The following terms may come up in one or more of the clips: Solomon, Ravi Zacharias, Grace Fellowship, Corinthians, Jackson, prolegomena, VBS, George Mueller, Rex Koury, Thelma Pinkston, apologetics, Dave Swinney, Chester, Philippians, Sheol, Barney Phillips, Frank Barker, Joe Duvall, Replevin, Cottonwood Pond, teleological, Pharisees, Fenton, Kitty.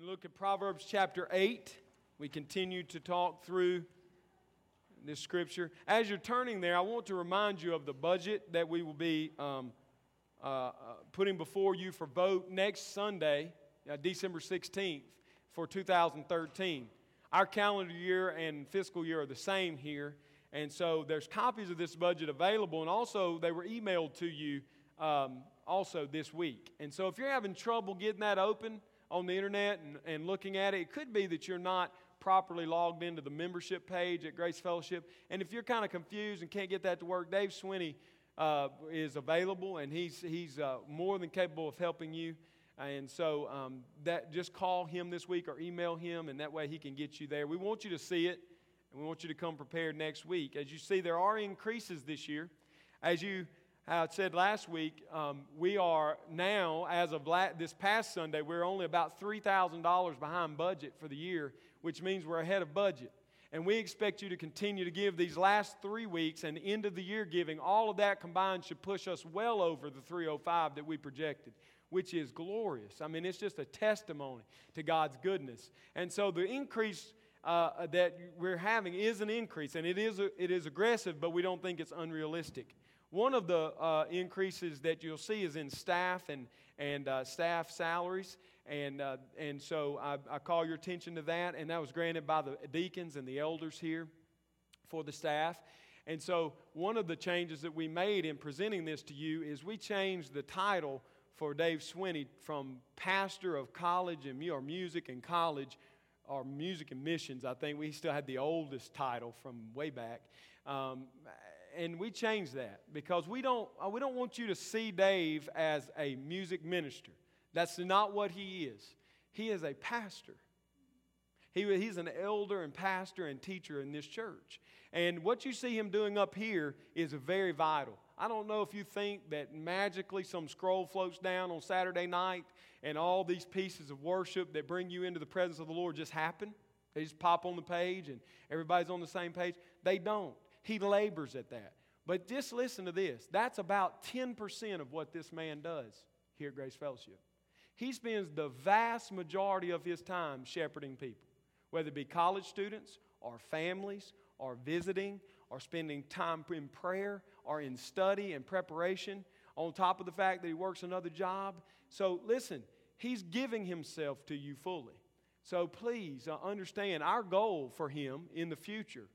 Look at Proverbs chapter 8. We continue to talk through this scripture. As you're turning there, I want to remind you of the budget that we will be putting before you for vote next Sunday, December 16th, for 2013. Our calendar year and fiscal year are the same here, and so there's copies of this budget available, and also they were emailed to you also this week. And so if you're having trouble getting that open on the internet and looking at it, it could be that you're not properly logged into the membership page at Grace Fellowship. And if you're kind of confused and can't get that to work, Dave Swinney is available, and he's more than capable of helping you. And so that just call him this week or email him, and that way he can get you there. We want you to see it, and we want you to come prepared next week. As you see, there are increases this year. As you said last week, we are now, as of this past Sunday, we're only about $3,000 behind budget for the year, which means we're ahead of budget. And we expect you to continue to give these last 3 weeks and end of the year giving. All of that combined should push us well over the 305 that we projected, which is glorious. I mean, it's just a testimony to God's goodness. And so the increase that we're having is an increase, and it is aggressive, but we don't think it's unrealistic. One of the increases that you'll see is in staff and staff salaries, and so I call your attention to that, and that was granted by the deacons and the elders here for the staff. And so one of the changes that we made in presenting this to you is we changed the title for Dave Swinney from pastor of college and music and college, or music and missions. I think we still had the oldest title from way back. And we changed that because we don't want you to see Dave as a music minister. That's not what he is. He is a pastor. He's an elder and pastor and teacher in this church. And what you see him doing up here is very vital. I don't know if you think that magically some scroll floats down on Saturday night and all these pieces of worship that bring you into the presence of the Lord just happen. They just pop on the page and everybody's on the same page. They don't. He labors at that. But just listen to this. That's about 10% of what this man does here at Grace Fellowship. He spends the vast majority of his time shepherding people, whether it be college students or families or visiting or spending time in prayer or in study and preparation, on top of the fact that he works another job. So listen, he's giving himself to you fully. So please understand our goal for him in the future.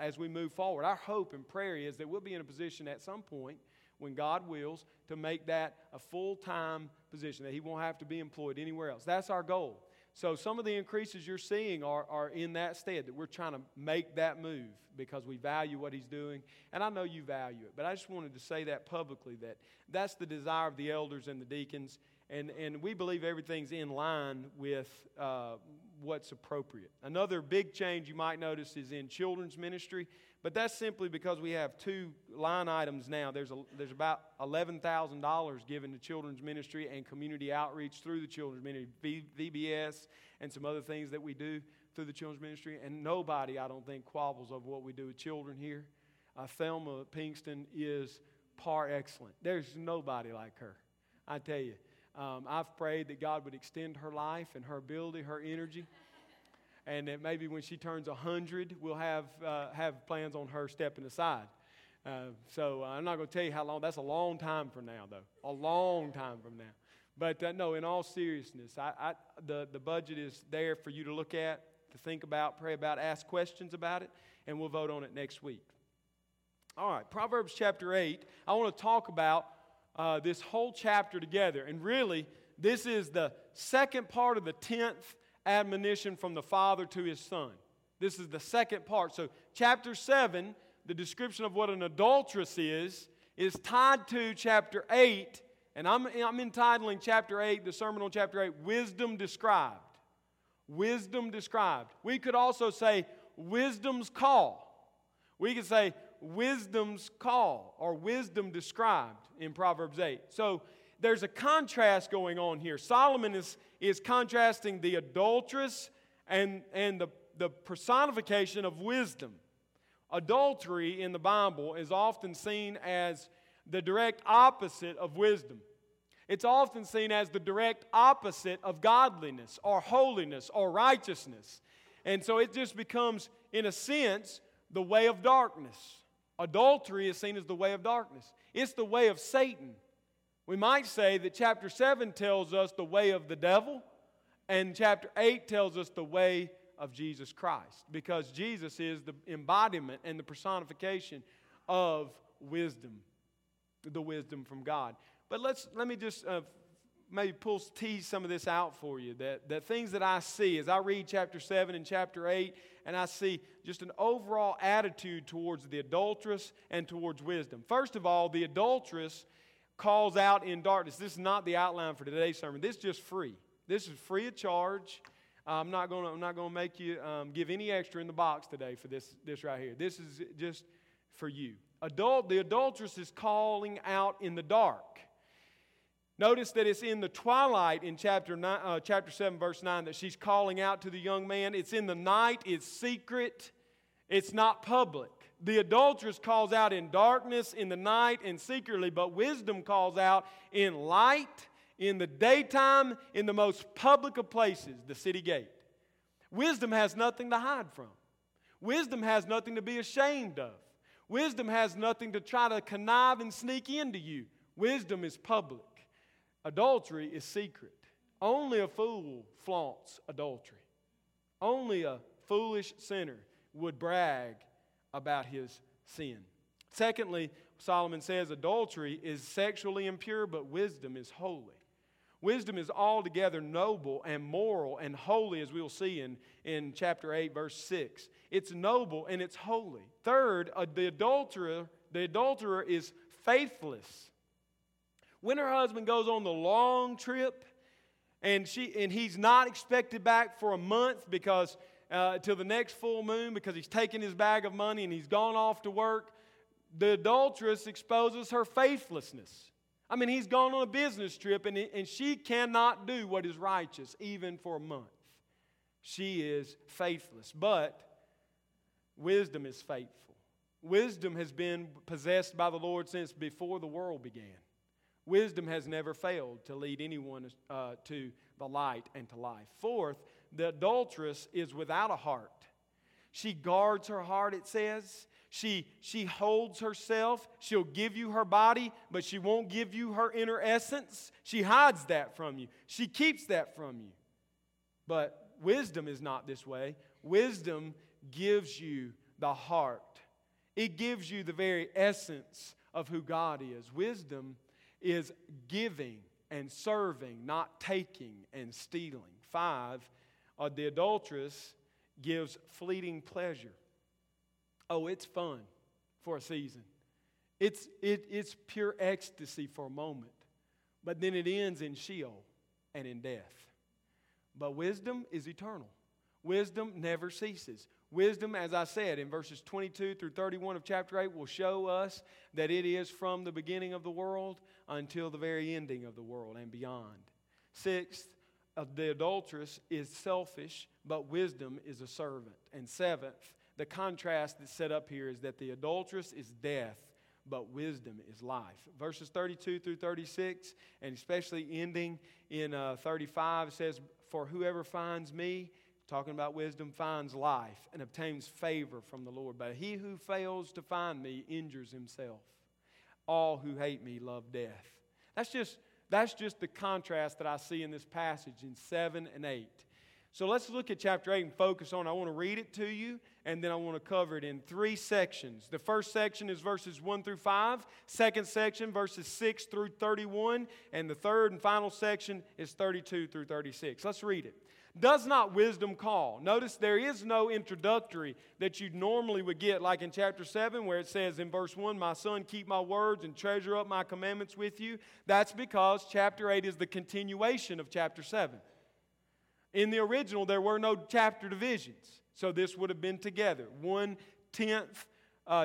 As we move forward, our hope and prayer is that we'll be in a position at some point, when God wills, to make that a full-time position, that he won't have to be employed anywhere else. That's our goal. So some of the increases you're seeing are in that stead, that we're trying to make that move because we value what he's doing. And I know you value it, but I just wanted to say that publicly, that that's the desire of the elders and the deacons, and we believe everything's in line with what's appropriate. Another big change you might notice is in children's ministry, but that's simply because we have two line items now. There's about $11,000 given to children's ministry and community outreach through the children's ministry, VBS and some other things that we do through the children's ministry, and nobody, I don't think, quabbles over what we do with children here. Thelma Pinkston is par excellence. There's nobody like her, I tell you. I've prayed that God would extend her life and her ability, her energy, and that maybe when she turns 100, we'll have plans on her stepping aside. So I'm not going to tell you how long. That's a long time from now, though. A long time from now. But no, in all seriousness, the budget is there for you to look at, to think about, pray about, ask questions about it, and we'll vote on it next week. All right, Proverbs chapter 8. I want to talk about this whole chapter together. And really, this is the second part of the 10th admonition from the father to his son. This is the second part. So chapter 7, the description of what an adulteress is tied to chapter 8. And I'm entitling chapter 8, the sermon on chapter 8, Wisdom Described. Wisdom Described. We could also say Wisdom's Call. We could say Wisdom's Call, or Wisdom Described in Proverbs 8. So there's a contrast going on here. Solomon is contrasting the adulteress and the personification of wisdom. Adultery in the Bible is often seen as the direct opposite of wisdom. It's often seen as the direct opposite of godliness or holiness or righteousness. And so it just becomes, in a sense, the way of darkness. Adultery is seen as the way of darkness. It's the way of Satan. We might say that chapter 7 tells us the way of the devil, and chapter 8 tells us the way of Jesus Christ, because Jesus is the embodiment and the personification of wisdom, the wisdom from God. But let me just maybe tease some of this out for you, that things that I see as I read chapter 7 and chapter 8, and I see just an overall attitude towards the adulteress and towards wisdom. First of all, the adulteress calls out in darkness. This is not the outline for today's sermon. This is just free. This is free of charge. I'm not going to make you give any extra in the box today for this right here. This is just for you. The adulteress is calling out in the dark. Notice that it's in the twilight in chapter 7, verse 9, that she's calling out to the young man. It's in the night. It's secret. It's not public. The adulteress calls out in darkness, in the night, and secretly, but wisdom calls out in light, in the daytime, in the most public of places, the city gate. Wisdom has nothing to hide from. Wisdom has nothing to be ashamed of. Wisdom has nothing to try to connive and sneak into you. Wisdom is public. Adultery is secret. Only a fool flaunts adultery. Only a foolish sinner would brag about his sin. Secondly, Solomon says adultery is sexually impure, but wisdom is holy. Wisdom is altogether noble and moral and holy, as we'll see in chapter 8, verse 6. It's noble and it's holy. Third, the adulterer is faithless. When her husband goes on the long trip and he's not expected back for a month because till the next full moon, because he's taken his bag of money and he's gone off to work, the adulteress exposes her faithlessness. I mean, he's gone on a business trip, and she cannot do what is righteous, even for a month. She is faithless, but wisdom is faithful. Wisdom has been possessed by the Lord since before the world began. Wisdom has never failed to lead anyone to the light and to life. Fourth, the adulteress is without a heart. She guards her heart, it says. She holds herself. She'll give you her body, but she won't give you her inner essence. She hides that from you. She keeps that from you. But wisdom is not this way. Wisdom gives you the heart. It gives you the very essence of who God is. Wisdom is giving and serving, not taking and stealing. Five, the adulteress gives fleeting pleasure. Oh, it's fun for a season. It's pure ecstasy for a moment. But then it ends in Sheol and in death. But wisdom is eternal. Wisdom never ceases. Wisdom, as I said, in verses 22 through 31 of chapter 8 will show us that it is from the beginning of the world until the very ending of the world and beyond. Sixth, the adulteress is selfish, but wisdom is a servant. And seventh, the contrast that's set up here is that the adulteress is death, but wisdom is life. Verses 32 through 36, and especially ending in 35, says, "For whoever finds me," talking about wisdom, "finds life and obtains favor from the Lord. But he who fails to find me injures himself. All who hate me love death." That's just the contrast that I see in this passage in 7 and 8. So let's look at chapter 8 and focus on it. I want to read it to you, and then I want to cover it in three sections. The first section is verses 1 through 5. Second section, verses 6 through 31. And the third and final section is 32 through 36. Let's read it. "Does not wisdom call?" Notice there is no introductory that you normally would get, like in chapter 7 where it says in verse 1, "My son, keep my words and treasure up my commandments with you." That's because chapter 8 is the continuation of chapter 7. In the original, there were no chapter divisions, so this would have been together. 1/10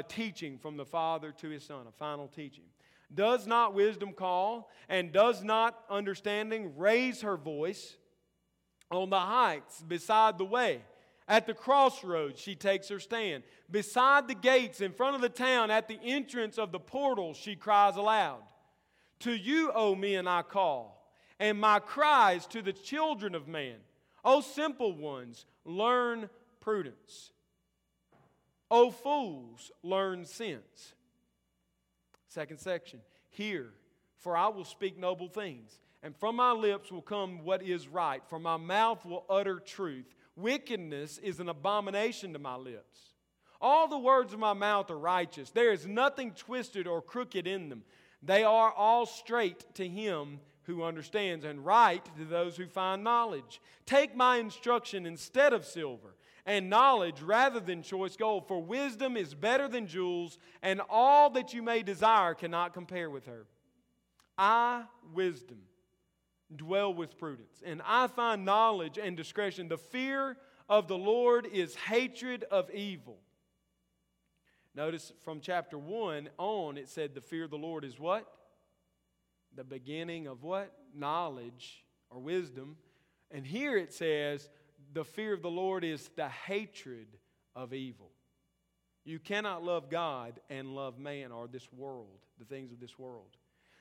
teaching from the Father to His Son, a final teaching. "Does not wisdom call, and does not understanding raise her voice? On the heights, beside the way, at the crossroads, she takes her stand. Beside the gates, in front of the town, at the entrance of the portal, she cries aloud. To you, O men, I call, and my cry is to the children of man. O simple ones, learn prudence. O fools, learn sense. Second section, hear, for I will speak noble things, and from my lips will come what is right, for my mouth will utter truth. Wickedness is an abomination to my lips. All the words of my mouth are righteous. There is nothing twisted or crooked in them. They are all straight to him who understands, and right to those who find knowledge. Take my instruction instead of silver, and knowledge rather than choice gold, for wisdom is better than jewels, and all that you may desire cannot compare with her. I, wisdom, dwell with prudence, and I find knowledge and discretion. The fear of the Lord is hatred of evil. Notice from chapter 1 on, it said the fear of the Lord is what? The beginning of what? Knowledge or wisdom. And here it says the fear of the Lord is the hatred of evil. You cannot love God and love man or this world, the things of this world.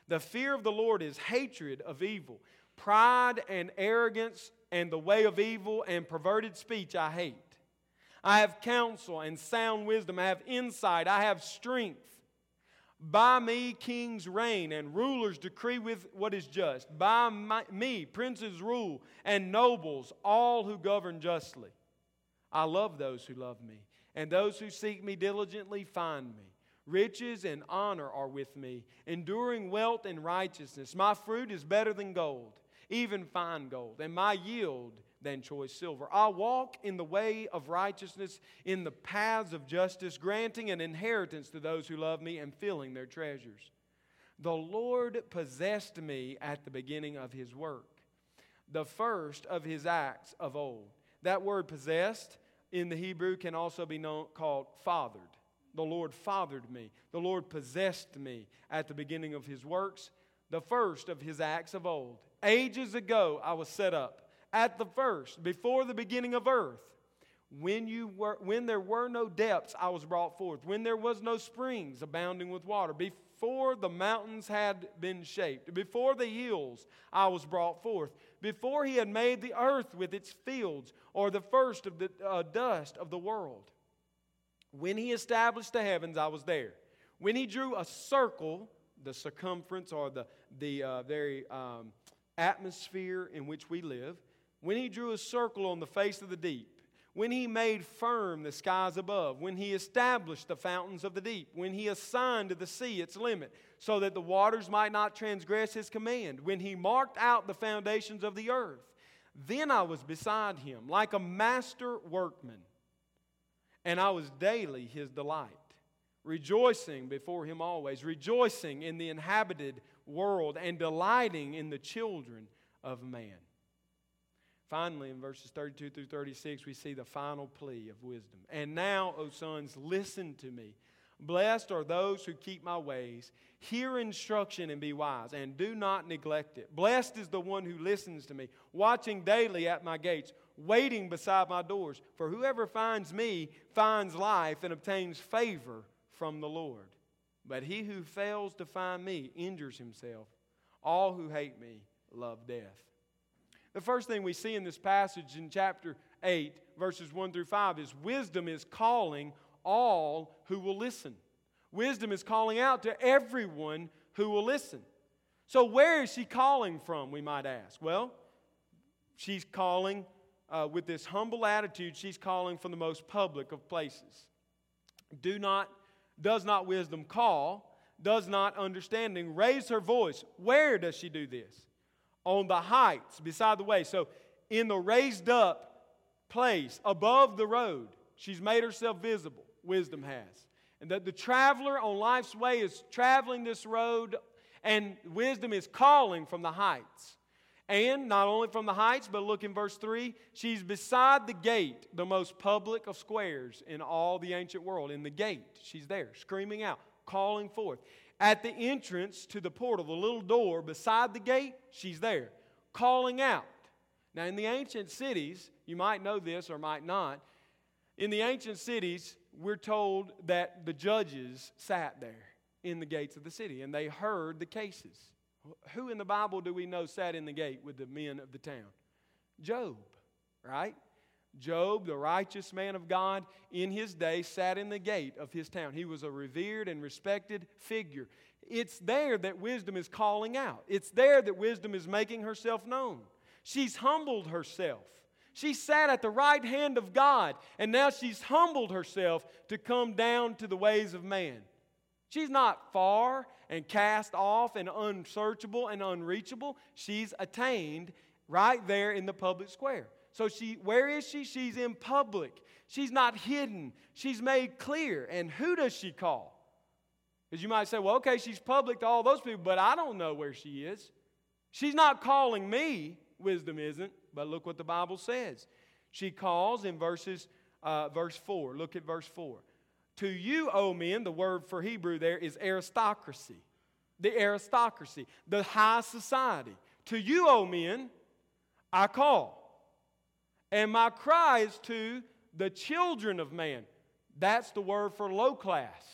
The fear of the Lord is hatred of evil. Pride and arrogance and the way of evil and perverted speech I hate. I have counsel and sound wisdom. I have insight. I have strength. By me kings reign and rulers decree with what is just. By me princes rule and nobles, all who govern justly. I love those who love me, and those who seek me diligently find me. Riches and honor are with me, enduring wealth and righteousness. My fruit is better than gold, even fine gold, and my yield than choice silver. I walk in the way of righteousness, in the paths of justice, granting an inheritance to those who love me and filling their treasures. The Lord possessed me at the beginning of his work, the first of his acts of old. That word possessed in the Hebrew can also be called fathered. The Lord fathered me. The Lord possessed me at the beginning of his works, the first of his acts of old. Ages ago I was set up. At the first, before the beginning of earth, when there were no depths, I was brought forth. When there was no springs abounding with water, before the mountains had been shaped, before the hills, I was brought forth. Before he had made the earth with its fields, or the first of the dust of the world. When he established the heavens, I was there. When he drew a circle, the circumference or the very atmosphere in which we live. When he drew a circle on the face of the deep, when he made firm the skies above, when he established the fountains of the deep, when he assigned to the sea its limit, so that the waters might not transgress his command, when he marked out the foundations of the earth, then I was beside him like a master workman, and I was daily his delight, rejoicing before him always, rejoicing in the inhabited world, and delighting in the children of man. Finally, in verses 32 through 36, we see the final plea of wisdom. And now, O sons, listen to me. Blessed are those who keep my ways. Hear instruction and be wise, and do not neglect it. Blessed is the one who listens to me, watching daily at my gates, waiting beside my doors. For whoever finds me finds life and obtains favor from the Lord. But he who fails to find me injures himself. All who hate me love death. The first thing we see in this passage in chapter 8, verses 1 through 5, is wisdom is calling all who will listen. Wisdom is calling out to everyone who will listen. So where is she calling from, we might ask? Well, she's calling with this humble attitude, she's calling from the most public of places. Does not wisdom call? Does not understanding raise her voice? Where does she do this? On the heights, beside the way. So in the raised up place, above the road, she's made herself visible, wisdom has. And that the traveler on life's way is traveling this road, and wisdom is calling from the heights. And not only from the heights, but look in verse 3, she's beside the gate, the most public of squares in all the ancient world. In the gate, she's there, screaming out, calling forth. At the entrance to the portal, the little door beside the gate, she's there, calling out. Now, in the ancient cities, you might know this or might not, in the ancient cities, we're told that the judges sat there in the gates of the city, and they heard the cases. Who in the Bible do we know sat in the gate with the men of the town? Job, right? Job, the righteous man of God, in his day sat in the gate of his town. He was a revered and respected figure. It's there that wisdom is calling out. It's there that wisdom is making herself known. She's humbled herself. She sat at the right hand of God, and now she's humbled herself to come down to the ways of man. She's not far and cast off and unsearchable and unreachable. She's attained right there in the public square. So where is she? She's in public. She's not hidden. She's made clear. And who does she call? Because you might say, well, okay, she's public to all those people, but I don't know where she is. She's not calling me. Wisdom isn't. But look what the Bible says. She calls in verse 4. Look at verse 4. To you, O men, the word for Hebrew there is aristocracy. The aristocracy, the high society. To you, O men, I call. And my cry is to the children of man. That's the word for low class.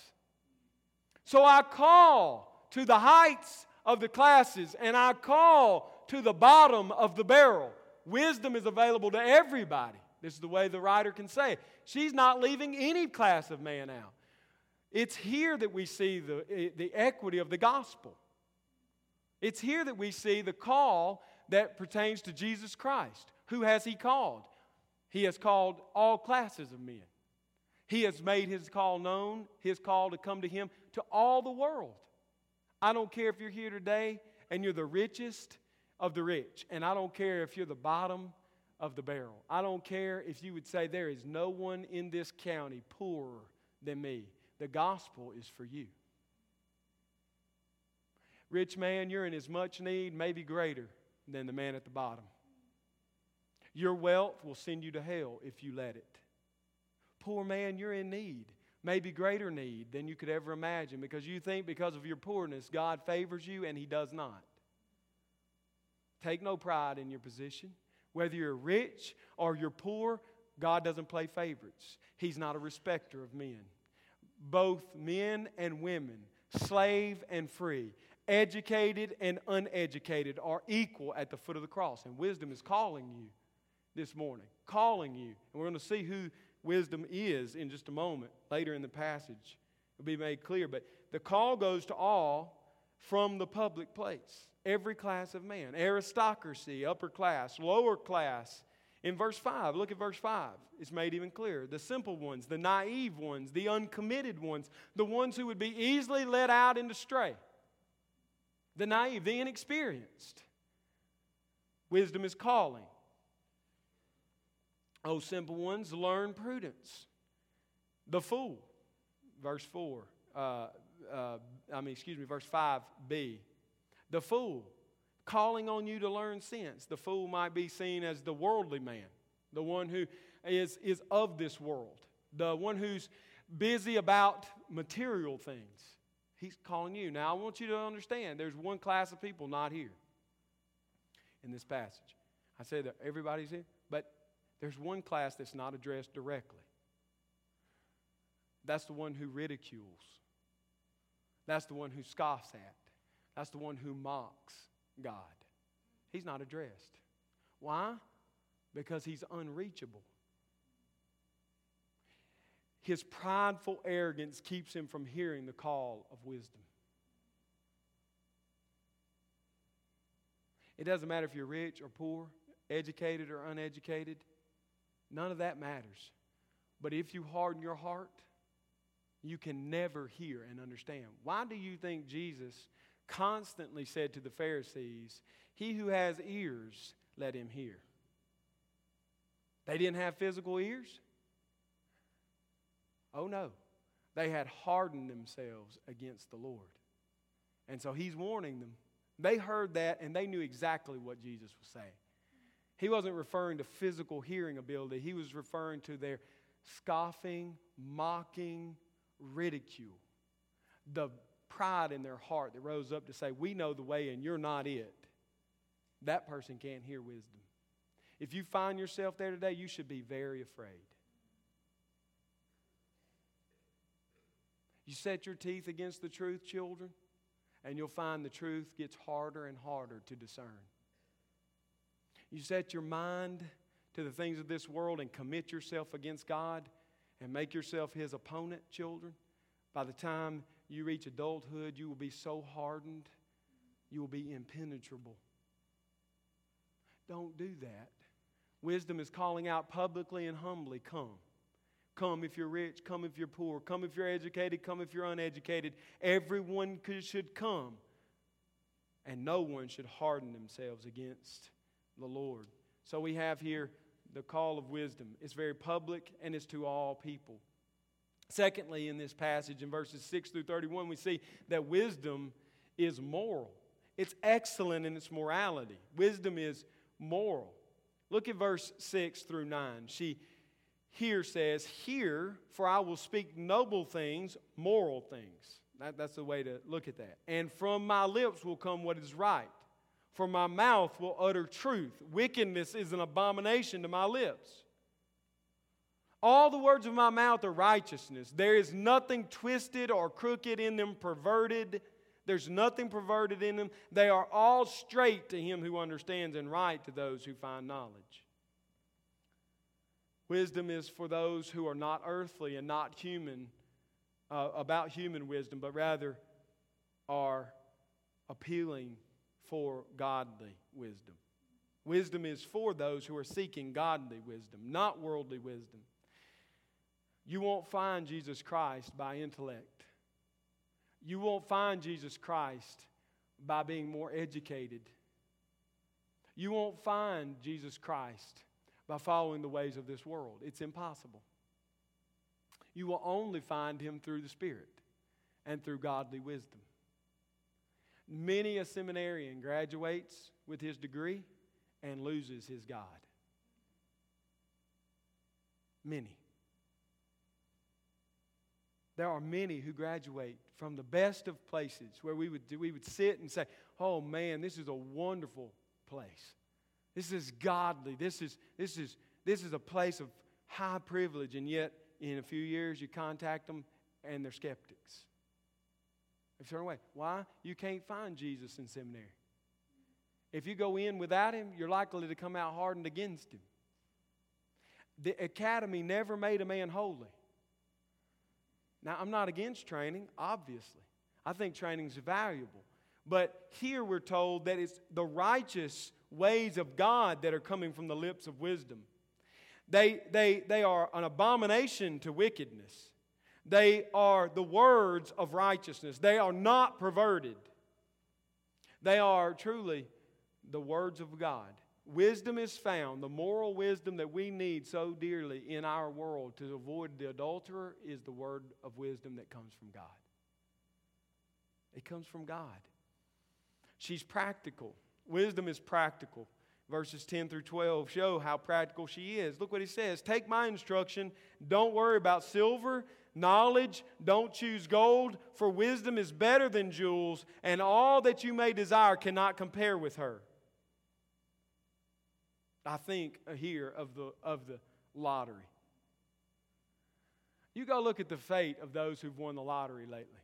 So I call to the heights of the classes, and I call to the bottom of the barrel. Wisdom is available to everybody. This is the way the writer can say it. She's not leaving any class of man out. It's here that we see the equity of the gospel. It's here that we see the call that pertains to Jesus Christ. Who has He called? He has called all classes of men. He has made His call known, His call to come to Him to all the world. I don't care if you're here today and you're the richest of the rich, and I don't care if you're the bottom of the barrel. I don't care if you would say there is no one in this county poorer than me. The gospel is for you. Rich man, you're in as much need, maybe greater, than the man at the bottom. Your wealth will send you to hell if you let it. Poor man, you're in need, maybe greater need than you could ever imagine, because you think because of your poorness God favors you, and He does not. Take no pride in your position. Whether you're rich or you're poor, God doesn't play favorites. He's not a respecter of men. Both men and women, slave and free, educated and uneducated, are equal at the foot of the cross, and wisdom is calling you this morning, calling you. And we're going to see who wisdom is in just a moment. Later in the passage, it will be made clear. But the call goes to all from the public place. Every class of man. Aristocracy, upper class, lower class. In verse 5, look at verse 5. It's made even clearer. The simple ones, the naive ones, the uncommitted ones, the ones who would be easily led out and astray. The naive, the inexperienced. Wisdom is calling. O simple ones, learn prudence. The fool. Verse 5b. The fool, calling on you to learn sense. The fool might be seen as the worldly man, the one who is of this world, the one who's busy about material things. He's calling you. Now, I want you to understand there's one class of people not here in this passage. I say that everybody's here, but there's one class that's not addressed directly. That's the one who ridicules. That's the one who scoffs at. That's the one who mocks God. He's not addressed. Why? Because he's unreachable. His prideful arrogance keeps him from hearing the call of wisdom. It doesn't matter if you're rich or poor, educated or uneducated. None of that matters. But if you harden your heart, you can never hear and understand. Why do you think Jesus constantly said to the Pharisees, "He who has ears, let him hear"? They didn't have physical ears? Oh no. They had hardened themselves against the Lord. And so he's warning them. They heard that and they knew exactly what Jesus was saying. He wasn't referring to physical hearing ability. He was referring to their scoffing, mocking, ridicule. The pride in their heart that rose up to say, "We know the way and you're not it." That person can't hear wisdom. If you find yourself there today, you should be very afraid. You set your teeth against the truth, children, and you'll find the truth gets harder and harder to discern. You set your mind to the things of this world and commit yourself against God and make yourself His opponent, children. By the time you reach adulthood, you will be so hardened, you will be impenetrable. Don't do that. Wisdom is calling out publicly and humbly, come. Come if you're rich, come if you're poor, come if you're educated, come if you're uneducated. Everyone should come, and no one should harden themselves against the Lord. So we have here the call of wisdom. It's very public, and it's to all people. Secondly, in this passage, in verses 6 through 31, we see that wisdom is moral. It's excellent in its morality. Wisdom is moral. Look at verse 6 through 9. She here says, "Hear, for I will speak noble things, moral things." That's the way to look at that. "And from my lips will come what is right. For my mouth will utter truth. Wickedness is an abomination to my lips. All the words of my mouth are righteousness. There is nothing twisted or crooked in them, perverted. There's nothing perverted in them. They are all straight to him who understands and right to those who find knowledge." Wisdom is for those who are not earthly and not human, about human wisdom, but rather are appealing for godly wisdom. Wisdom is for those who are seeking godly wisdom, not worldly wisdom. You won't find Jesus Christ by intellect. You won't find Jesus Christ by being more educated. You won't find Jesus Christ by following the ways of this world. It's impossible. You will only find Him through the Spirit and through godly wisdom. Many a seminarian graduates with his degree and loses his God. Many. There are many who graduate from the best of places where we would sit and say, "Oh man, this is a wonderful place. This is godly. This is a place of high privilege." And yet, in a few years, you contact them and they're skeptics. They've turned away. Why? You can't find Jesus in seminary. If you go in without Him, you're likely to come out hardened against Him. The academy never made a man holy. Now, I'm not against training, obviously. I think training is valuable. But here we're told that it's the righteous ways of God that are coming from the lips of wisdom. They are an abomination to wickedness. They are the words of righteousness. They are not perverted. They are truly the words of God. Wisdom is found. The moral wisdom that we need so dearly in our world to avoid the adulterer is the word of wisdom that comes from God. It comes from God. She's practical. Wisdom is practical. Verses 10 through 12 show how practical she is. Look what he says. "Take my instruction. Don't worry about silver. Knowledge, don't choose gold, for wisdom is better than jewels, and all that you may desire cannot compare with her." I think here of the lottery. You go look at the fate of those who've won the lottery lately.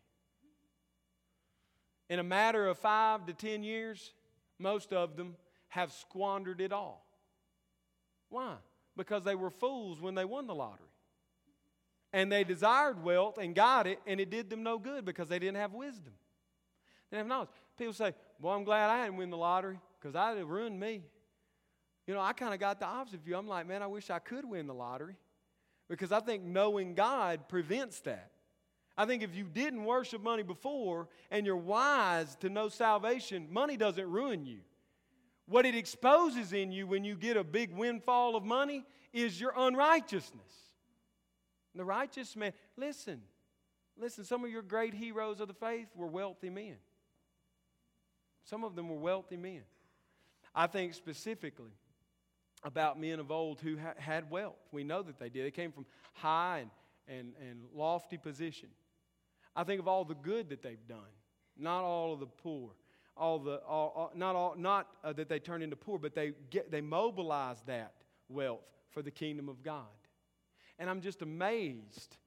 In a matter of 5 to 10 years, most of them have squandered it all. Why? Because they were fools when they won the lottery. And they desired wealth and got it, and it did them no good because they didn't have wisdom. They didn't have knowledge. People say, "Well, I'm glad I didn't win the lottery because it ruined me." You know, I kind of got the opposite view. I'm like, man, I wish I could win the lottery because I think knowing God prevents that. I think if you didn't worship money before and you're wise to know salvation, money doesn't ruin you. What it exposes in you when you get a big windfall of money is your unrighteousness. The righteous man, listen, some of your great heroes of the faith were wealthy men. Some of them were wealthy men. I think specifically about men of old who had wealth. We know that they did. They came from high and lofty position. I think of all the good that they've done. Not all of the poor. That they turned into poor, but they mobilized that wealth for the kingdom of God. And I'm just amazed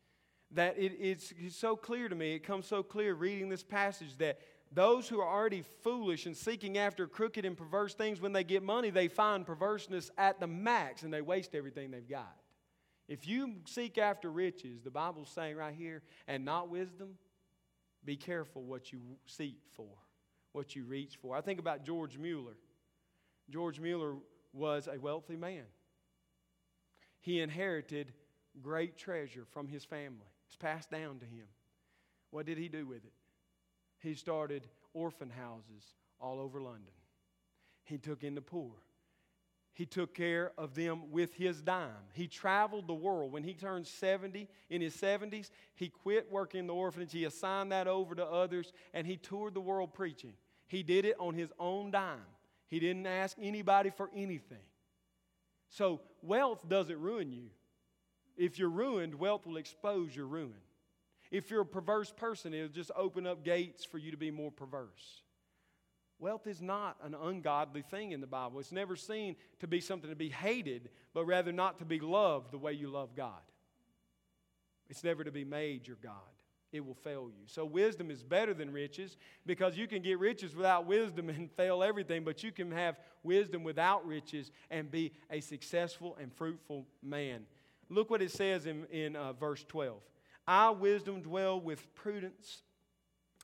that it's so clear to me. It comes so clear reading this passage that Those who are already foolish and seeking after crooked and perverse things, when they get money, they find perverseness at the max and they waste everything they've got. If you seek after riches, the Bible's saying right here, and not wisdom, be careful what you seek for, what you reach for. I think about George Mueller. George Mueller was a wealthy man. He inherited great treasure from his family. It's passed down to him. What did he do with it? He started orphan houses all over London. He took in the poor. He took care of them with his dime. He traveled the world. When he turned 70, in his 70s, he quit working in the orphanage. He assigned that over to others, and he toured the world preaching. He did it on his own dime. He didn't ask anybody for anything. So wealth doesn't ruin you. If you're ruined, wealth will expose your ruin. If you're a perverse person, it'll just open up gates for you to be more perverse. Wealth is not an ungodly thing in the Bible. It's never seen to be something to be hated, but rather not to be loved the way you love God. It's never to be made your God. It will fail you. So wisdom is better than riches, because you can get riches without wisdom and fail everything, but you can have wisdom without riches and be a successful and fruitful man. Look what it says in verse 12. I, wisdom, dwell with prudence,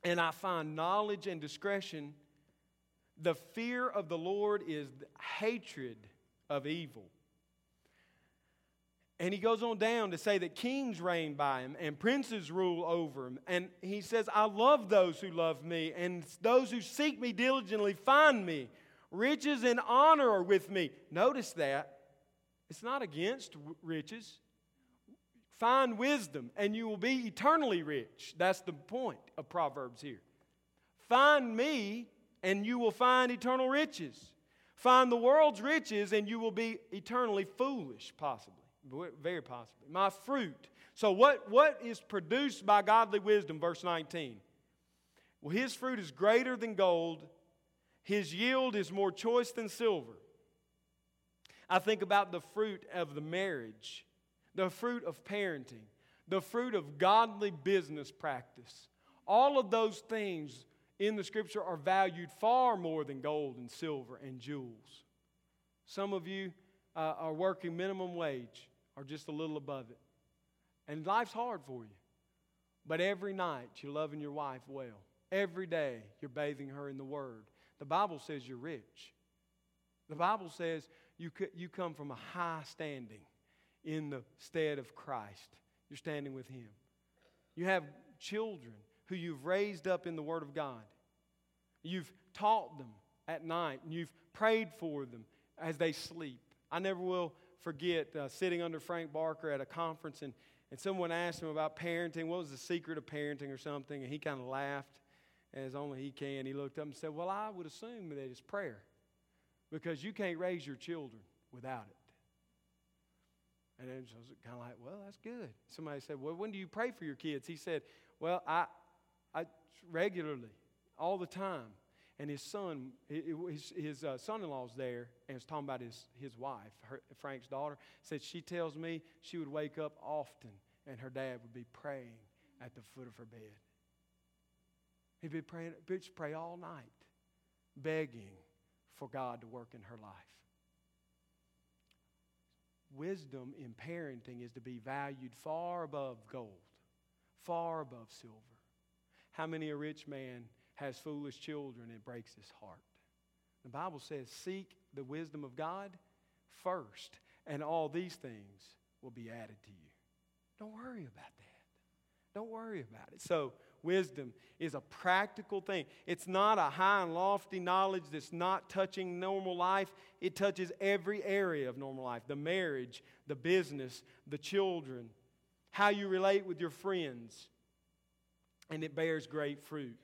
and I find knowledge and discretion. The fear of the Lord is the hatred of evil. And he goes on down to say that kings reign by him and princes rule over him. And he says, I love those who love me, and those who seek me diligently find me. Riches and honor are with me. Notice that. It's not against riches. Find wisdom, and you will be eternally rich. That's the point of Proverbs here. Find me, and you will find eternal riches. Find the world's riches, and you will be eternally foolish, possibly. Very possibly. My fruit. So what is produced by godly wisdom? Verse 19. Well, his fruit is greater than gold. His yield is more choice than silver. I think about the fruit of the marriage, the fruit of parenting, the fruit of godly business practice. All of those things in the Scripture are valued far more than gold and silver and jewels. Some of you are working minimum wage or just a little above it. And life's hard for you. But every night you're loving your wife well. Every day you're bathing her in the Word. The Bible says you're rich. The Bible says you come from a high standing in the stead of Christ. You're standing with Him. You have children who you've raised up in the Word of God. You've taught them at night, and you've prayed for them as they sleep. I never will forget sitting under Frank Barker at a conference, and someone asked him about parenting. What was the secret of parenting or something? And he kind of laughed as only he can. He looked up and said, well, I would assume that it's prayer, because you can't raise your children without it. And I was kind of like, well, that's good. Somebody said, well, when do you pray for your kids? He said, well, I regularly, all the time. And his son, his son-in-law's there, and was talking about his wife, Frank's daughter, said she tells me she would wake up often, and her dad would be praying at the foot of her bed. He'd be praying, she'd pray all night, begging for God to work in her life. Wisdom in parenting is to be valued far above gold, far above silver. How many a rich man has foolish children, it breaks his heart. The Bible says, seek the wisdom of God first, and all these things will be added to you. Don't worry about that. Don't worry about it. So wisdom is a practical thing. It's not a high and lofty knowledge that's not touching normal life. It touches every area of normal life, the marriage, the business, the children, how you relate with your friends, and it bears great fruit.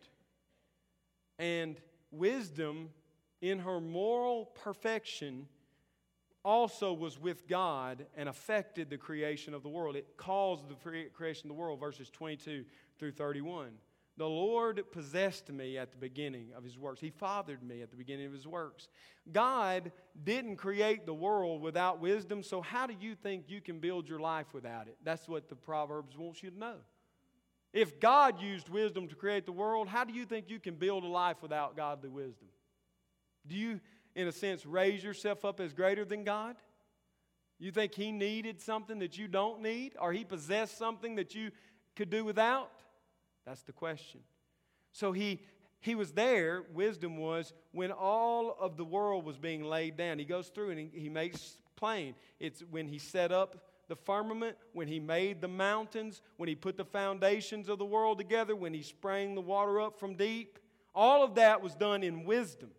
And wisdom, in her moral perfection, also was with God and affected the creation of the world. It caused the creation of the world, verses 22 through 31. The Lord possessed me at the beginning of His works. He fathered me at the beginning of His works. God didn't create the world without wisdom, so how do you think you can build your life without it? That's what the Proverbs wants you to know. If God used wisdom to create the world, how do you think you can build a life without godly wisdom? Do you, in a sense, raise yourself up as greater than God? You think He needed something that you don't need? Or He possessed something that you could do without? That's the question. So He was there, wisdom was, when all of the world was being laid down. He goes through and he makes plain. It's when He set up the firmament, when He made the mountains, when He put the foundations of the world together, when He sprang the water up from deep. All of that was done in wisdom.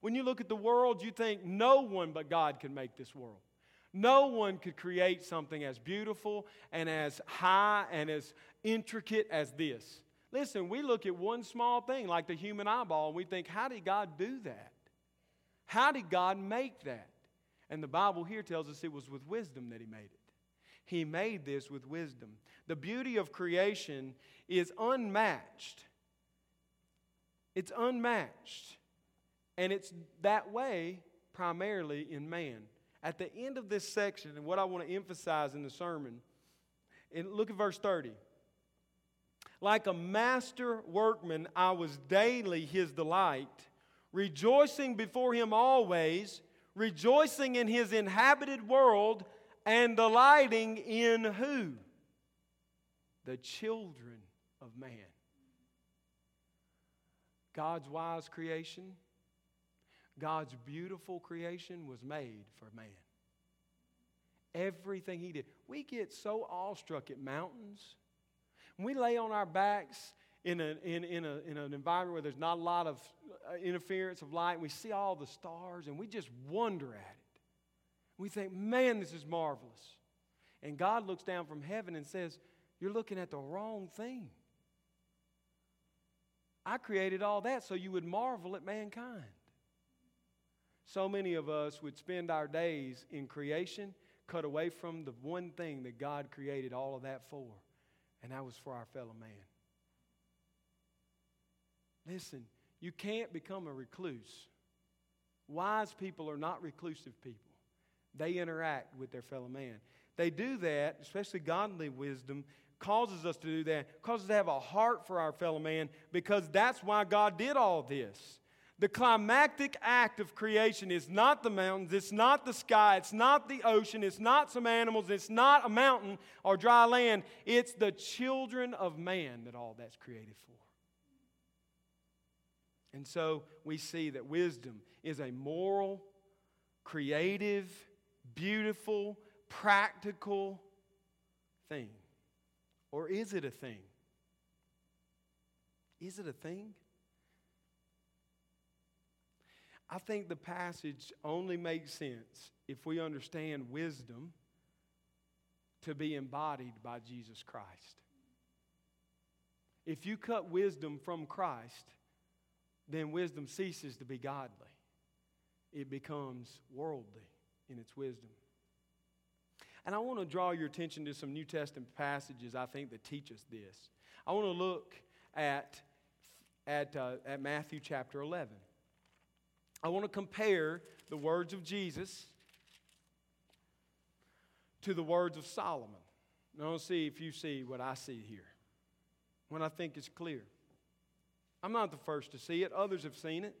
When you look at the world, you think no one but God can make this world. No one could create something as beautiful and as high and as intricate as this. Listen, we look at one small thing like the human eyeball and we think, how did God do that? How did God make that? And the Bible here tells us it was with wisdom that He made it. He made this with wisdom. The beauty of creation is unmatched. It's unmatched. And it's that way primarily in man. At the end of this section, and what I want to emphasize in the sermon, and look at verse 30. Like a master workman, I was daily His delight, rejoicing before Him always, rejoicing in His inhabited world, and delighting in who? The children of man. God's wise creation, God's beautiful creation was made for man. Everything He did. We get so awestruck at mountains. When we lay on our backs in an environment where there's not a lot of interference of light, we see all the stars and we just wonder at it. We think, man, this is marvelous. And God looks down from heaven and says, you're looking at the wrong thing. I created all that so you would marvel at mankind. So many of us would spend our days in creation, cut away from the one thing that God created all of that for, and that was for our fellow man. Listen, you can't become a recluse. Wise people are not reclusive people. They interact with their fellow man. They do that, especially godly wisdom causes us to do that, causes us to have a heart for our fellow man, because that's why God did all this. The climactic act of creation is not the mountains, it's not the sky, it's not the ocean, it's not some animals, it's not a mountain or dry land. It's the children of man that all that's created for. And so we see that wisdom is a moral, creative, beautiful, practical thing. Or is it a thing? Is it a thing? I think the passage only makes sense if we understand wisdom to be embodied by Jesus Christ. If you cut wisdom from Christ, then wisdom ceases to be godly. It becomes worldly in its wisdom. And I want to draw your attention to some New Testament passages I think that teach us this. I want to look at Matthew chapter 11. I want to compare the words of Jesus to the words of Solomon. And I want to see if you see what I see here, what I think is clear. I'm not the first to see it. Others have seen it.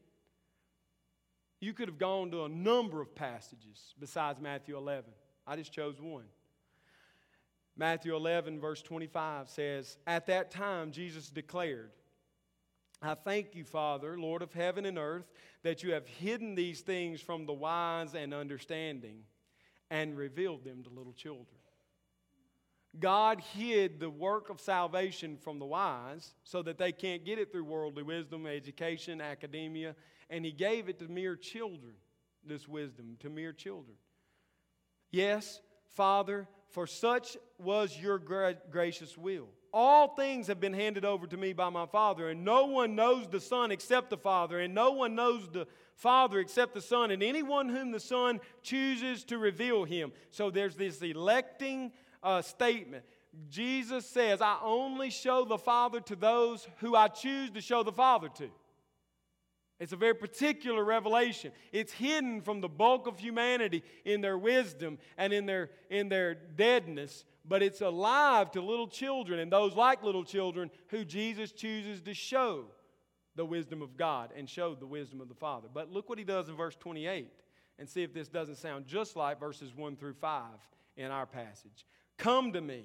You could have gone to a number of passages besides Matthew 11. I just chose one. Matthew 11, verse 25 says, "At that time Jesus declared, I thank you, Father, Lord of heaven and earth, that you have hidden these things from the wise and understanding and revealed them to little children." God hid the work of salvation from the wise so that they can't get it through worldly wisdom, education, academia, and He gave it to mere children, this wisdom, to mere children. Yes, Father, for such was your gracious will. All things have been handed over to me by my Father, and no one knows the Son except the Father, and no one knows the Father except the Son, and anyone whom the Son chooses to reveal Him. So there's this electing statement. Jesus says, I only show the Father to those who I choose to show the Father to. It's a very particular revelation. It's hidden from the bulk of humanity in their wisdom and in their deadness, but it's alive to little children and those like little children who Jesus chooses to show the wisdom of God and show the wisdom of the Father. But look what he does in verse 28 and see if this doesn't sound just like verses 1 through 5 in our passage. Come to me,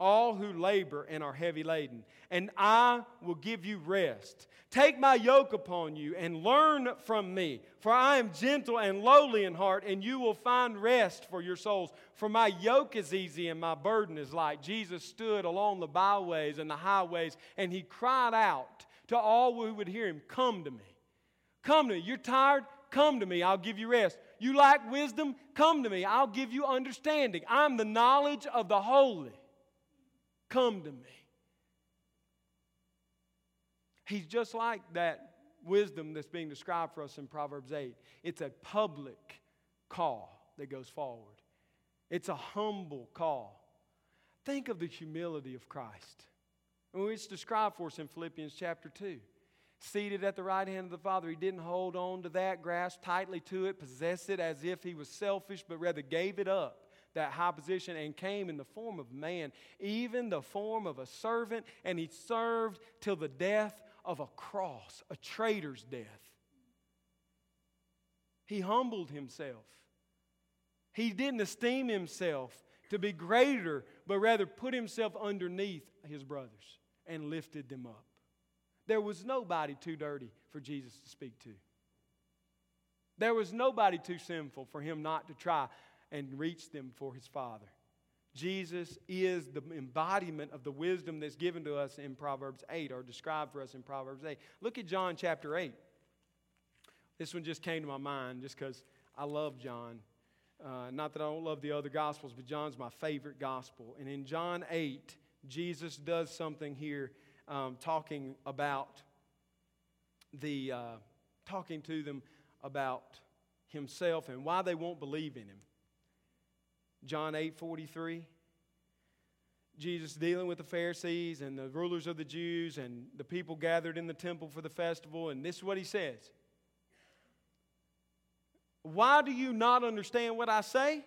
all who labor and are heavy laden, and I will give you rest. Take my yoke upon you and learn from me, for I am gentle and lowly in heart, and you will find rest for your souls. For my yoke is easy and my burden is light. Jesus stood along the byways and the highways, and he cried out to all who would hear him, come to me. Come to me. You're tired? Come to me. I'll give you rest. You lack wisdom? Come to me. I'll give you understanding. I'm the knowledge of the holy. Come to me. He's just like that wisdom that's being described for us in Proverbs 8. It's a public call that goes forward. It's a humble call. Think of the humility of Christ. It's described for us in Philippians chapter 2. Seated at the right hand of the Father, he didn't hold on to that, grasp tightly to it, possess it as if he was selfish, but rather gave it up, that high position, and came in the form of man, even the form of a servant, and he served till the death of a cross, a traitor's death. He humbled himself. He didn't esteem himself to be greater, but rather put himself underneath his brothers and lifted them up. There was nobody too dirty for Jesus to speak to. There was nobody too sinful for him not to try and reach them for his Father. Jesus is the embodiment of the wisdom that's given to us in Proverbs 8, or described for us in Proverbs 8. Look at John chapter 8. This one just came to my mind just because I love John. Not that I don't love the other Gospels, but John's my favorite Gospel. And in John 8, Jesus does something here, talking about talking to them about himself and why they won't believe in him. John 8:43, Jesus dealing with the Pharisees and the rulers of the Jews and the people gathered in the temple for the festival, and this is what he says. Why do you not understand what I say?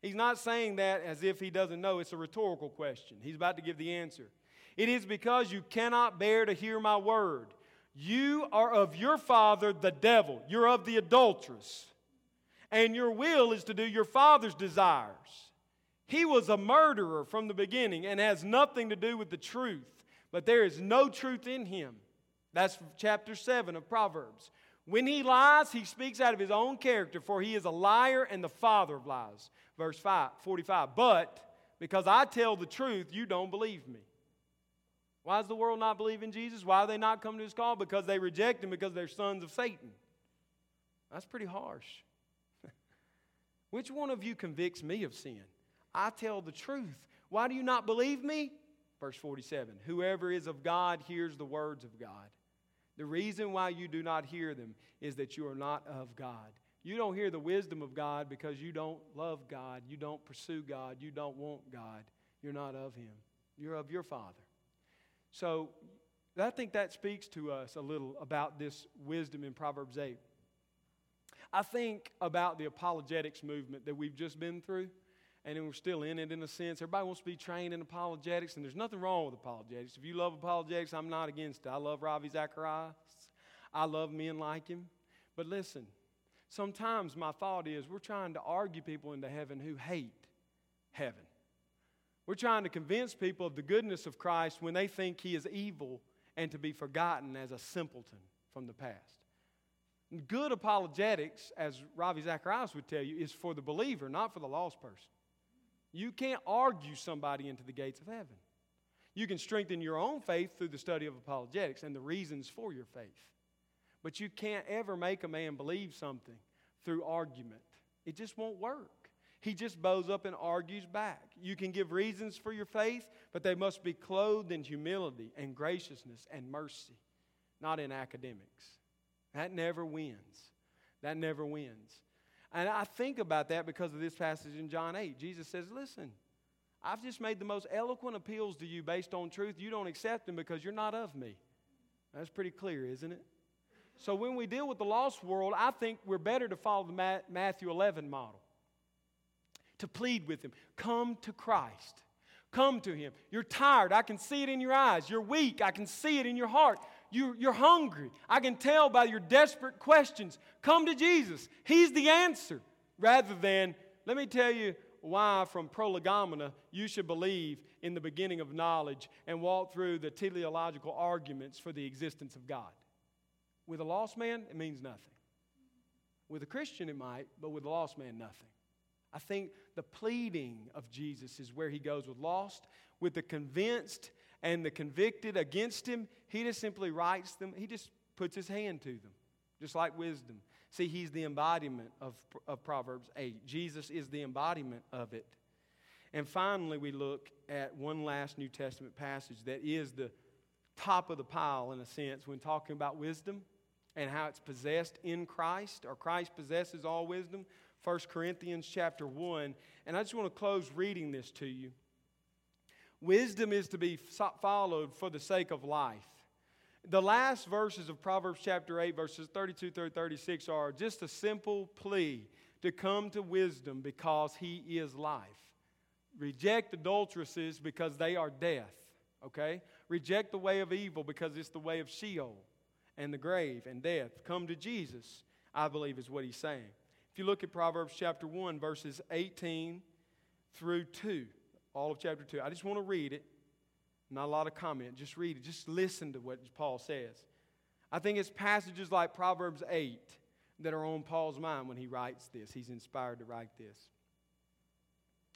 He's not saying that as if he doesn't know. It's a rhetorical question. He's about to give the answer. It is because you cannot bear to hear my word. You are of your father, the devil. You're of the adulteress. And your will is to do your father's desires. He was a murderer from the beginning and has nothing to do with the truth. But there is no truth in him. That's chapter 7 of Proverbs. When he lies, he speaks out of his own character, for he is a liar and the father of lies. Verse 45, but because I tell the truth, you don't believe me. Why does the world not believe in Jesus? Why are they not coming to his call? Because they reject him, because they're sons of Satan. That's pretty harsh. Which one of you convicts me of sin? I tell the truth. Why do you not believe me? Verse 47, whoever is of God hears the words of God. The reason why you do not hear them is that you are not of God. You don't hear the wisdom of God because you don't love God, you don't pursue God, you don't want God. You're not of him. You're of your Father. So I think that speaks to us a little about this wisdom in Proverbs 8. I think about the apologetics movement that we've just been through, and we're still in it in a sense. Everybody wants to be trained in apologetics, and there's nothing wrong with apologetics. If you love apologetics, I'm not against it. I love Ravi Zacharias. I love men like him. But listen, sometimes my thought is we're trying to argue people into heaven who hate heaven. We're trying to convince people of the goodness of Christ when they think he is evil and to be forgotten as a simpleton from the past. Good apologetics, as Ravi Zacharias would tell you, is for the believer, not for the lost person. You can't argue somebody into the gates of heaven. You can strengthen your own faith through the study of apologetics and the reasons for your faith. But you can't ever make a man believe something through argument. It just won't work. He just bows up and argues back. You can give reasons for your faith, but they must be clothed in humility and graciousness and mercy, not in academics. That never wins. That never wins. And I think about that because of this passage in John 8. Jesus says, listen, I've just made the most eloquent appeals to you based on truth. You don't accept them because you're not of me. That's pretty clear, isn't it? So when we deal with the lost world, I think we're better to follow the Matthew 11 model. To plead with them. Come to Christ. Come to Him. You're tired. I can see it in your eyes. You're weak. I can see it in your heart. You're hungry. I can tell by your desperate questions. Come to Jesus. He's the answer. Rather than, let me tell you why from prolegomena you should believe in the beginning of knowledge and walk through the teleological arguments for the existence of God. With a lost man, it means nothing. With a Christian, it might, but with a lost man, nothing. I think the pleading of Jesus is where He goes with lost, with the convinced and the convicted against Him. He just simply writes them. He just puts His hand to them, just like wisdom. See, He's the embodiment of Proverbs 8. Jesus is the embodiment of it. And finally, we look at one last New Testament passage that is the top of the pile, in a sense, when talking about wisdom and how it's possessed in Christ, or Christ possesses all wisdom. 1 Corinthians chapter 1, and I just want to close reading this to you. Wisdom is to be followed for the sake of life. The last verses of Proverbs chapter 8, verses 32 through 36 are just a simple plea to come to wisdom because He is life. Reject adulteresses because they are death, okay? Reject the way of evil because it's the way of Sheol and the grave and death. Come to Jesus, I believe is what he's saying. If you look at Proverbs chapter 1, verses 18 through 2, all of chapter 2. I just want to read it. Not a lot of comment. Just read it. Just listen to what Paul says. I think it's passages like Proverbs 8 that are on Paul's mind when he writes this. He's inspired to write this.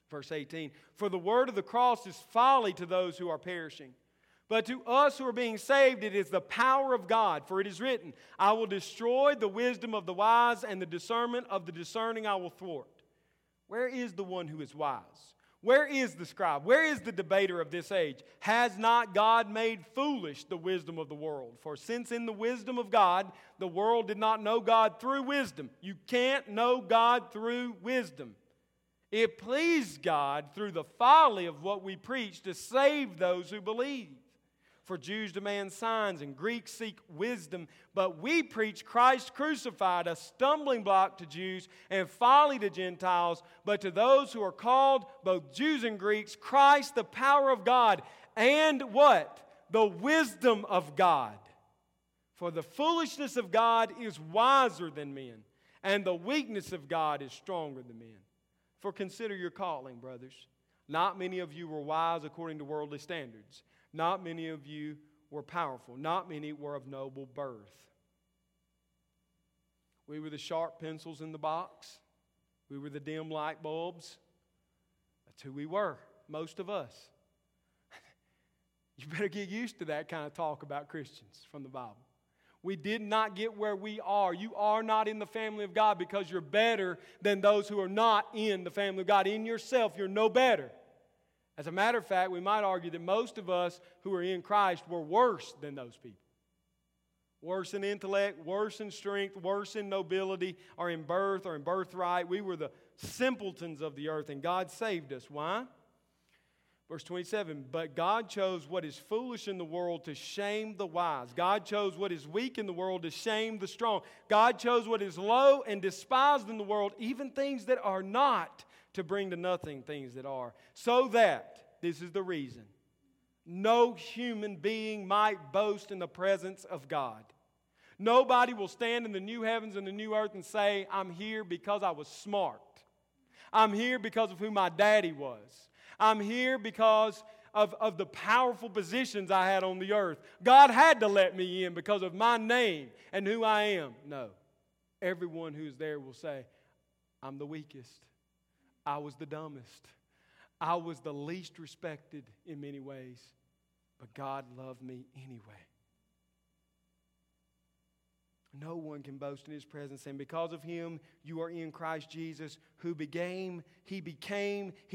Verse 18, "For the word of the cross is folly to those who are perishing, but to us who are being saved, it is the power of God. For it is written, I will destroy the wisdom of the wise, and the discernment of the discerning I will thwart." Where is the one who is wise? Where is the scribe? Where is the debater of this age? Has not God made foolish the wisdom of the world? For since in the wisdom of God, the world did not know God through wisdom. You can't know God through wisdom. It pleased God through the folly of what we preach to save those who believe. For Jews demand signs and Greeks seek wisdom, but we preach Christ crucified, a stumbling block to Jews and folly to Gentiles, but to those who are called, both Jews and Greeks, Christ the power of God and what? The wisdom of God. For the foolishness of God is wiser than men, and the weakness of God is stronger than men. For consider your calling, brothers. Not many of you were wise according to worldly standards. Not many of you were powerful. Not many were of noble birth. We were the sharp pencils in the box. We were the dim light bulbs. That's who we were, most of us. You better get used to that kind of talk about Christians from the Bible. We did not get where we are. You are not in the family of God because you're better than those who are not in the family of God. In yourself, you're no better. As a matter of fact, we might argue that most of us who are in Christ were worse than those people. Worse in intellect, worse in strength, worse in nobility, or in birth, or in birthright. We were the simpletons of the earth, and God saved us. Why? Verse 27, "But God chose what is foolish in the world to shame the wise. God chose what is weak in the world to shame the strong. God chose what is low and despised in the world, even things that are not, to bring to nothing things that are, so that," this is the reason, "no human being might boast in the presence of God." Nobody will stand in the new heavens and the new earth and say, "I'm here because I was smart. I'm here because of who my daddy was. I'm here because of the powerful positions I had on the earth. God had to let me in because of my name and who I am." No. Everyone who's there will say, "I'm the weakest. I was the dumbest. I was the least respected in many ways, but God loved me anyway." No one can boast in His presence, and because of Him, you are in Christ Jesus, who became, He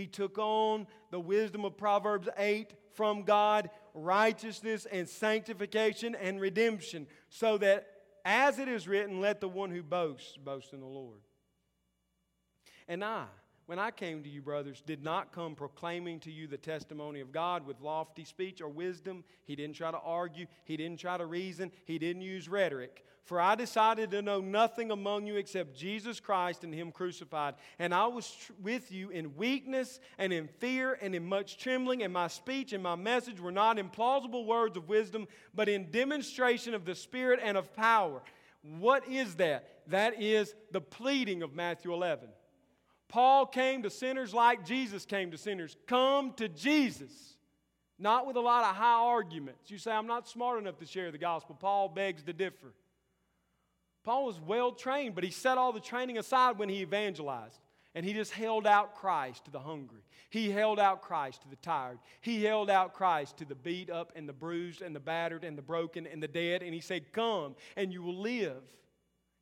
took on the wisdom of Proverbs 8 from God, righteousness and sanctification and redemption, so that, as it is written, let the one who boasts boast in the Lord. And I when I came to you, brothers, did not come proclaiming to you the testimony of God with lofty speech or wisdom. He didn't try to argue. He didn't try to reason. He didn't use rhetoric. For I decided to know nothing among you except Jesus Christ and Him crucified. And I was with you in weakness and in fear and in much trembling. And my speech and my message were not in plausible words of wisdom, but in demonstration of the Spirit and of power. What is that? That is the pleading of Matthew 11. Paul came to sinners like Jesus came to sinners. Come to Jesus. Not with a lot of high arguments. You say, I'm not smart enough to share the gospel. Paul begs to differ. Paul was well trained, but he set all the training aside when he evangelized. And he just held out Christ to the hungry. He held out Christ to the tired. He held out Christ to the beat up and the bruised and the battered and the broken and the dead. And he said, come and you will live.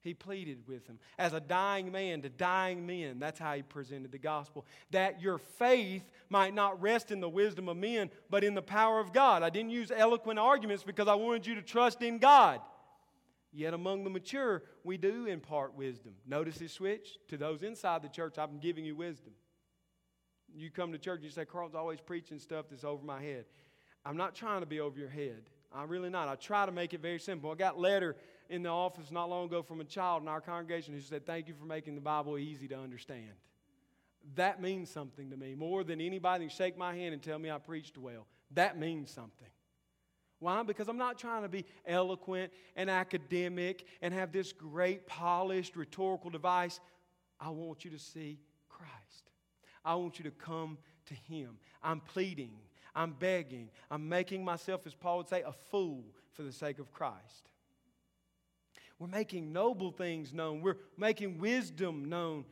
He pleaded with them. As a dying man to dying men, that's how he presented the gospel. That your faith might not rest in the wisdom of men, but in the power of God. I didn't use eloquent arguments because I wanted you to trust in God. Yet among the mature, we do impart wisdom. Notice his switch. To those inside the church, I'm giving you wisdom. You come to church and you say, Carl's always preaching stuff that's over my head. I'm not trying to be over your head. I'm really not. I try to make it very simple. I got a letter in the office not long ago from a child in our congregation who said, thank you for making the Bible easy to understand. That means something to me. More than anybody can shake my hand and tell me I preached well. That means something. Why? Because I'm not trying to be eloquent and academic and have this great polished rhetorical device. I want you to see Christ. I want you to come to Him. I'm pleading. I'm begging. I'm making myself, as Paul would say, a fool for the sake of Christ. We're making noble things known. We're making wisdom known.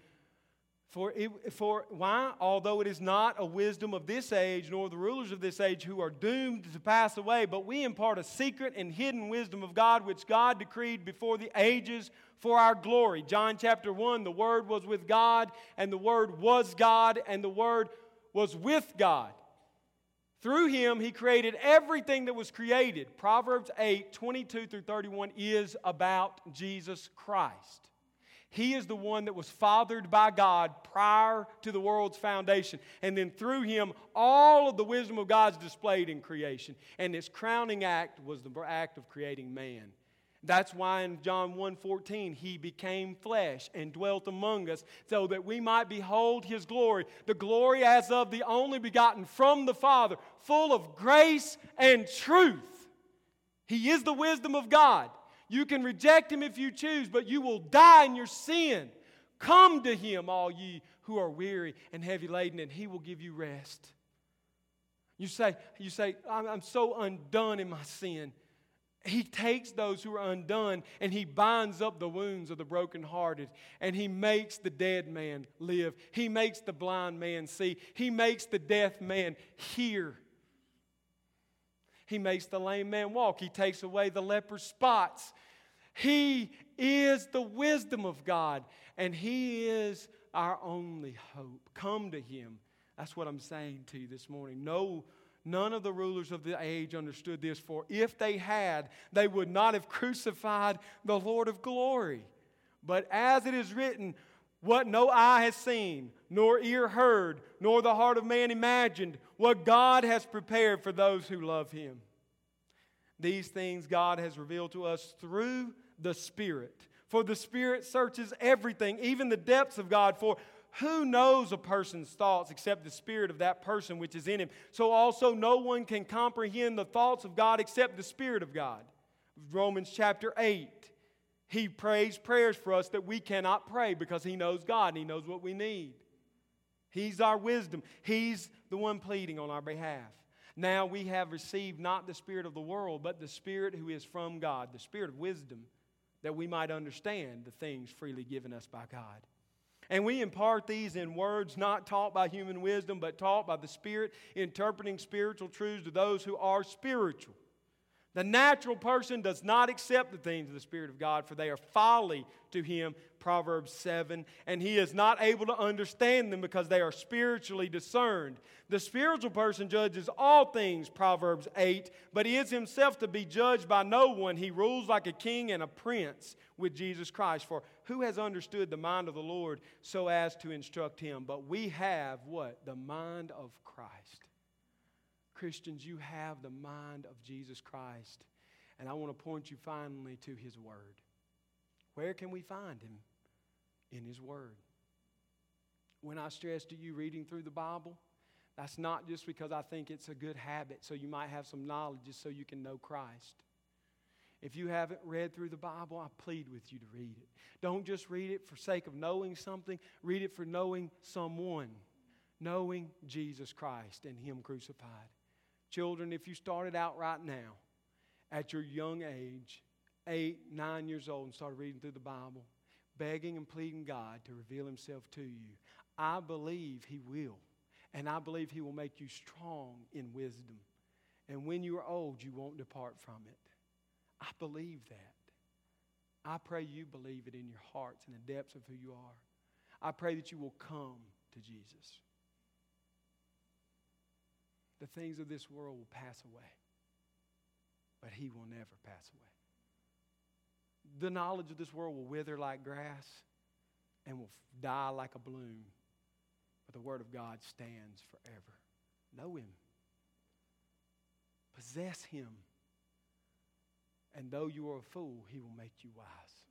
Why? Although it is not a wisdom of this age, nor the rulers of this age who are doomed to pass away, but we impart a secret and hidden wisdom of God, which God decreed before the ages for our glory. John chapter 1, the Word was with God, and the Word was God, and the Word was with God. Through Him, He created everything that was created. Proverbs 8, 22 through 31 is about Jesus Christ. He is the one that was fathered by God prior to the world's foundation. And then through Him, all of the wisdom of God is displayed in creation. And His crowning act was the act of creating man. That's why in John 1:14, He became flesh and dwelt among us so that we might behold His glory, the glory as of the only begotten from the Father, full of grace and truth. He is the wisdom of God. You can reject Him if you choose, but you will die in your sin. Come to Him, all ye who are weary and heavy laden, and He will give you rest. You say, I'm so undone in my sin. He takes those who are undone, and He binds up the wounds of the brokenhearted, and He makes the dead man live. He makes the blind man see. He makes the deaf man hear. He makes the lame man walk. He takes away the leper's spots. He is the wisdom of God, and He is our only hope. Come to Him. That's what I'm saying to you this morning. No, none of the rulers of the age understood this, for if they had, they would not have crucified the Lord of glory. But as it is written, what no eye has seen, nor ear heard, nor the heart of man imagined, what God has prepared for those who love Him. These things God has revealed to us through the Spirit. For the Spirit searches everything, even the depths of God. For who knows a person's thoughts except the spirit of that person which is in him? So also no one can comprehend the thoughts of God except the Spirit of God. Romans chapter 8. He prays prayers for us that we cannot pray because He knows God and He knows what we need. He's our wisdom. He's the one pleading on our behalf. Now we have received not the spirit of the world, but the Spirit who is from God, the Spirit of wisdom, that we might understand the things freely given us by God. And we impart these in words not taught by human wisdom, but taught by the Spirit, interpreting spiritual truths to those who are spiritual. The natural person does not accept the things of the Spirit of God, for they are folly to him, Proverbs 7, and he is not able to understand them because they are spiritually discerned. The spiritual person judges all things, Proverbs 8, but he is himself to be judged by no one. He rules like a king and a prince with Jesus Christ. For who has understood the mind of the Lord so as to instruct him? But we have what? The mind of Christ. Christians, you have the mind of Jesus Christ. And I want to point you finally to His Word. Where can we find Him? In His Word. When I stress to you reading through the Bible, that's not just because I think it's a good habit, so you might have some knowledge, just so you can know Christ. If you haven't read through the Bible, I plead with you to read it. Don't just read it for sake of knowing something. Read it for knowing someone. Knowing Jesus Christ and Him crucified. Children, if you started out right now at your young age, 8, 9 years old, and started reading through the Bible, begging and pleading God to reveal Himself to you, I believe He will. And I believe He will make you strong in wisdom. And when you are old, you won't depart from it. I believe that. I pray you believe it in your hearts and the depths of who you are. I pray that you will come to Jesus. The things of this world will pass away, but He will never pass away. The knowledge of this world will wither like grass and will die like a bloom, but the Word of God stands forever. Know Him. Possess Him. And though you are a fool, He will make you wise.